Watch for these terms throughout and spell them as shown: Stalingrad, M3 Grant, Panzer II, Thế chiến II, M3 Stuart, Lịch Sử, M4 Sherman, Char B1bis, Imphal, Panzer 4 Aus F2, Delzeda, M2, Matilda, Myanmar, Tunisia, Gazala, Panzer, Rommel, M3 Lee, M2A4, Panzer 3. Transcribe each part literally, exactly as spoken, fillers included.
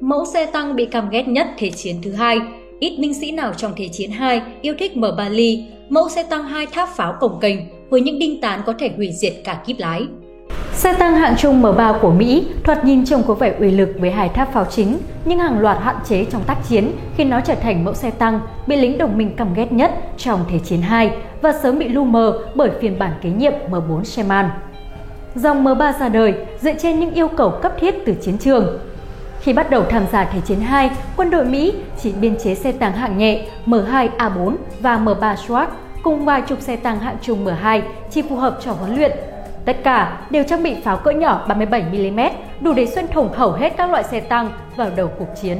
Mẫu xe tăng bị căm ghét nhất Thế chiến thứ hai. Ít binh sĩ nào trong Thế chiến hai yêu thích em ba Lee, mẫu xe tăng hai tháp pháo cồng kềnh với những đinh tán có thể hủy diệt cả kíp lái. Xe tăng hạng trung em ba của Mỹ thoạt nhìn trông có vẻ uy lực với hai tháp pháo chính, nhưng hàng loạt hạn chế trong tác chiến khiến nó trở thành mẫu xe tăng bị lính đồng minh căm ghét nhất trong Thế chiến hai và sớm bị lu mờ bởi phiên bản kế nhiệm em bốn Sherman. Dòng em ba ra đời dựa trên những yêu cầu cấp thiết từ chiến trường. Khi bắt đầu tham gia Thế chiến hai, quân đội Mỹ chỉ biên chế xe tăng hạng nhẹ em hai A bốn và em ba Stuart cùng vài chục xe tăng hạng trung em hai chỉ phù hợp cho huấn luyện. Tất cả đều trang bị pháo cỡ nhỏ ba mươi bảy mi li mét, đủ để xuyên thủng hầu hết các loại xe tăng vào đầu cuộc chiến.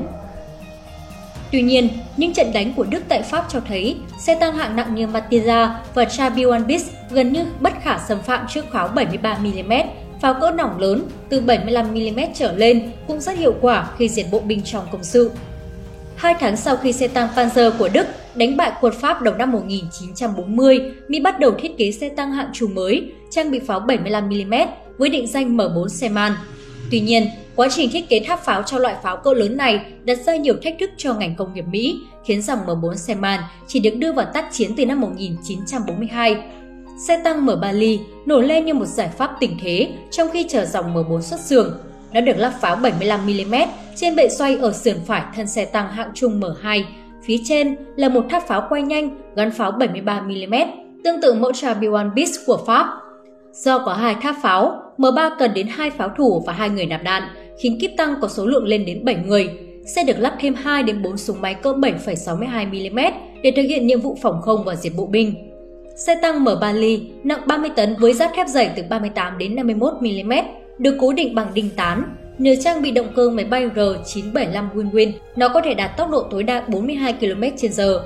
Tuy nhiên, những trận đánh của Đức tại Pháp cho thấy xe tăng hạng nặng như Matilda và Char B một bis gần như bất khả xâm phạm trước pháo bảy mươi ba mi li mét. Pháo cỡ nòng lớn từ bảy mươi lăm mi li mét trở lên cũng rất hiệu quả khi diệt bộ binh trong công sự. Hai tháng sau khi xe tăng Panzer của Đức đánh bại quân Pháp đầu năm một nghìn chín trăm bốn mươi, Mỹ bắt đầu thiết kế xe tăng hạng trù mới, trang bị pháo bảy mươi lăm mi li mét với định danh em bốn Sherman. Tuy nhiên, quá trình thiết kế tháp pháo cho loại pháo cỡ lớn này đặt ra nhiều thách thức cho ngành công nghiệp Mỹ, khiến dòng em bốn Sherman chỉ được đưa vào tác chiến từ năm một nghìn chín trăm bốn mươi hai. Xe tăng em ba Lee nổi lên như một giải pháp tình thế trong khi chờ dòng em bốn xuất xưởng. Nó được lắp pháo bảy mươi lăm mi li mét trên bệ xoay ở sườn phải thân xe tăng hạng trung em hai. Phía trên là một tháp pháo quay nhanh gắn pháo bảy mươi ba mi li mét, tương tự mẫu Char B một bis của Pháp. Do có hai tháp pháo, em ba cần đến hai pháo thủ và hai người nạp đạn, khiến kíp tăng có số lượng lên đến bảy người. Sẽ được lắp thêm hai đến bốn súng máy cỡ bảy phẩy sáu hai mi li mét để thực hiện nhiệm vụ phòng không và diệt bộ binh. Xe tăng em ba Lee nặng ba mươi tấn với giáp thép dày từ ba mươi tám đến năm mươi mốt mi li mét, được cố định bằng đinh tán, nhờ trang bị động cơ máy bay R chín bảy lăm Win-Win. Nó có thể đạt tốc độ tối đa bốn mươi hai ki lô mét trên giờ.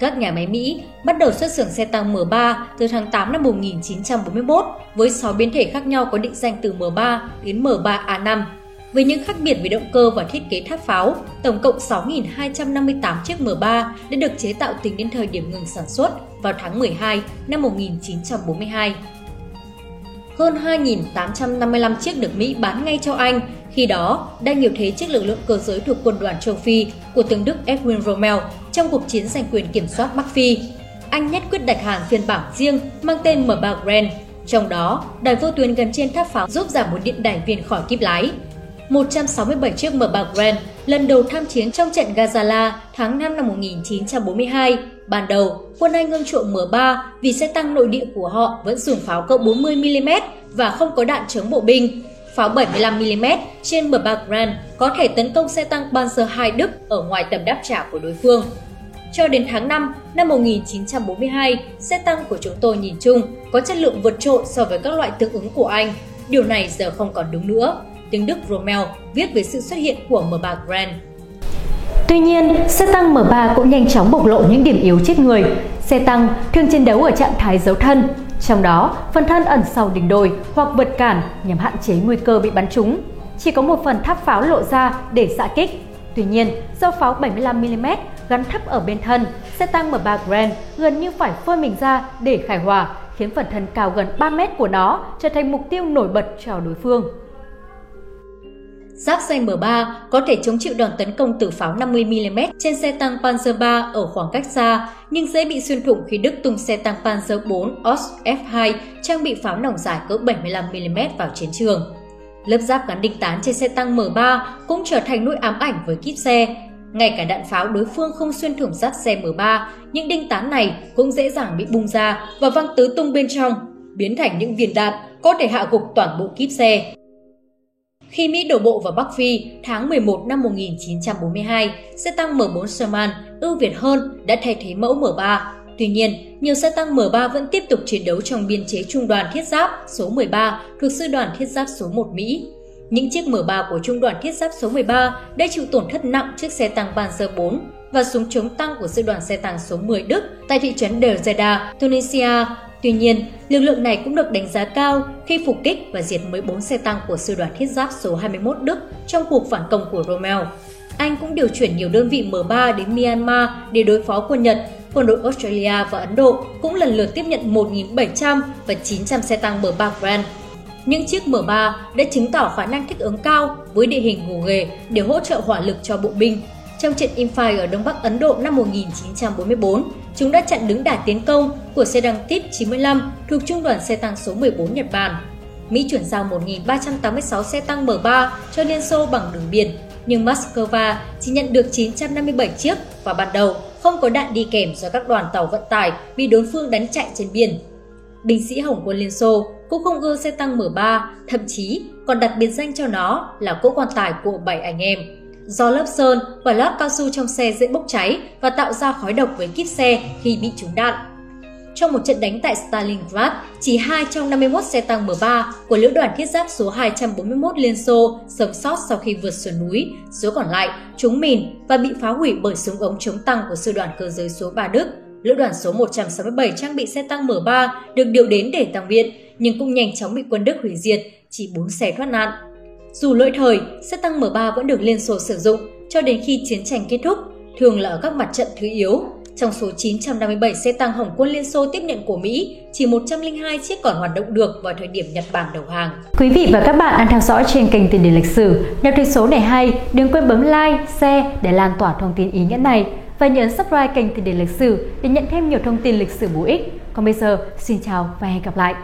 Các nhà máy Mỹ bắt đầu xuất xưởng xe tăng em ba từ tháng tám năm một nghìn chín trăm bốn mươi mốt với sáu biến thể khác nhau có định danh từ em ba đến em ba A năm. Với những khác biệt về động cơ và thiết kế tháp pháo, tổng cộng sáu nghìn hai trăm năm mươi tám chiếc em ba đã được chế tạo tính đến thời điểm ngừng sản xuất vào tháng mười hai năm một nghìn chín trăm bốn mươi hai. Hơn hai nghìn tám trăm năm mươi lăm chiếc được Mỹ bán ngay cho Anh, khi đó đang điều thế chiếc lực lượng cơ giới thuộc quân đoàn châu Phi của tướng Đức Edwin Rommel trong cuộc chiến giành quyền kiểm soát Bắc Phi. Anh nhất quyết đặt hàng phiên bản riêng mang tên em ba Grant, trong đó đài vô tuyến gần trên tháp pháo giúp giảm một điện đài viên khỏi kíp lái. một trăm sáu mươi bảy chiếc em ba Grant lần đầu tham chiến trong trận Gazala tháng năm năm một nghìn chín trăm bốn mươi hai. Ban đầu, quân Anh ưng chuộng em ba vì xe tăng nội địa của họ vẫn dùng pháo cỡ bốn mươi mi li mét và không có đạn chống bộ binh. Pháo bảy mươi lăm mi li mét trên em ba Grant có thể tấn công xe tăng Panzer hai Đức ở ngoài tầm đáp trả của đối phương. Cho đến tháng năm năm một nghìn chín trăm bốn mươi hai, xe tăng của chúng tôi nhìn chung có chất lượng vượt trội so với các loại tương ứng của Anh. Điều này giờ không còn đúng nữa, tiếng Đức Rommel viết về sự xuất hiện của em ba Grant. Tuy nhiên, xe tăng em ba cũng nhanh chóng bộc lộ những điểm yếu chết người. Xe tăng thường chiến đấu ở trạng thái giấu thân, trong đó phần thân ẩn sau đỉnh đồi hoặc vượt cản nhằm hạn chế nguy cơ bị bắn trúng. Chỉ có một phần tháp pháo lộ ra để xạ kích. Tuy nhiên, do pháo bảy mươi lăm mi li mét gắn thấp ở bên thân, xe tăng em ba Grant gần như phải phơi mình ra để khai hỏa, khiến phần thân cao gần ba mét của nó trở thành mục tiêu nổi bật cho đối phương. Giáp xe em ba có thể chống chịu đòn tấn công từ pháo năm mươi mi li mét trên xe tăng Panzer ba ở khoảng cách xa, nhưng dễ bị xuyên thủng khi Đức tung xe tăng Panzer bốn Aus F hai trang bị pháo nòng dài cỡ bảy mươi lăm mi li mét vào chiến trường. Lớp giáp gắn đinh tán trên xe tăng em ba cũng trở thành nỗi ám ảnh với kíp xe. Ngay cả đạn pháo đối phương không xuyên thủng giáp xe em ba, những đinh tán này cũng dễ dàng bị bung ra và văng tứ tung bên trong, biến thành những viên đạn có thể hạ gục toàn bộ kíp xe. Khi Mỹ đổ bộ vào Bắc Phi tháng mười một năm một nghìn chín trăm bốn mươi hai, xe tăng em bốn Sherman ưu việt hơn đã thay thế mẫu em ba. Tuy nhiên, nhiều xe tăng em ba vẫn tiếp tục chiến đấu trong biên chế Trung đoàn Thiết giáp số mười ba thuộc Sư đoàn Thiết giáp số một Mỹ. Những chiếc em ba của Trung đoàn Thiết giáp số mười ba đã chịu tổn thất nặng trước xe tăng Panzer bốn và súng chống tăng của Sư đoàn xe tăng số mười Đức tại thị trấn Delzeda, Tunisia. Tuy nhiên, lực lượng này cũng được đánh giá cao khi phục kích và diệt mười bốn xe tăng của Sư đoàn Thiết giáp số hai mươi mốt Đức trong cuộc phản công của Rommel. Anh cũng điều chuyển nhiều đơn vị em ba đến Myanmar để đối phó quân Nhật, quân đội Australia và Ấn Độ cũng lần lượt tiếp nhận một nghìn bảy trăm và chín trăm xe tăng em ba Grant. Những chiếc em ba đã chứng tỏ khả năng thích ứng cao với địa hình gồ ghề để hỗ trợ hỏa lực cho bộ binh. Trong trận Imphal ở Đông Bắc Ấn Độ năm một nghìn chín trăm bốn mươi tư, chúng đã chặn đứng đà tiến công của xe tăng Tip chín mươi lăm thuộc Trung đoàn xe tăng số mười bốn Nhật Bản. Mỹ chuyển giao một nghìn ba trăm tám mươi sáu xe tăng em ba cho Liên Xô bằng đường biển, nhưng Moscow chỉ nhận được chín trăm năm mươi bảy chiếc và ban đầu không có đạn đi kèm do các đoàn tàu vận tải bị đối phương đánh chạy trên biển. Binh sĩ Hồng quân Liên Xô cũng không ưa xe tăng em ba, thậm chí còn đặt biệt danh cho nó là cỗ quan tài của bảy anh em. Do lớp sơn và lớp cao su trong xe dễ bốc cháy và tạo ra khói độc với kíp xe khi bị trúng đạn. Trong một trận đánh tại Stalingrad, chỉ hai trong năm mươi mốt xe tăng em ba của lữ đoàn thiết giáp số hai trăm bốn mươi mốt Liên Xô sống sót sau khi vượt sườn núi, số còn lại trúng mìn và bị phá hủy bởi súng ống chống tăng của sư đoàn cơ giới số ba Đức. Lữ đoàn số một trăm sáu mươi bảy trang bị xe tăng em ba được điều đến để tăng viện, nhưng cũng nhanh chóng bị quân Đức hủy diệt, chỉ bốn xe thoát nạn. Dù lỗi thời, xe tăng em ba vẫn được Liên Xô sử dụng cho đến khi chiến tranh kết thúc, thường là ở các mặt trận thứ yếu. Trong số chín trăm năm mươi bảy xe tăng Hồng quân Liên Xô tiếp nhận của Mỹ, chỉ một trăm lẻ hai chiếc còn hoạt động được vào thời điểm Nhật Bản đầu hàng. Quý vị và các bạn đang theo dõi trên kênh Tiền Điển Lịch Sử. Nếu thấy số này hay, đừng quên bấm like, share để lan tỏa thông tin ý nghĩa này và nhấn subscribe kênh Tiền Điển Lịch Sử để nhận thêm nhiều thông tin lịch sử bổ ích. Còn bây giờ, xin chào và hẹn gặp lại!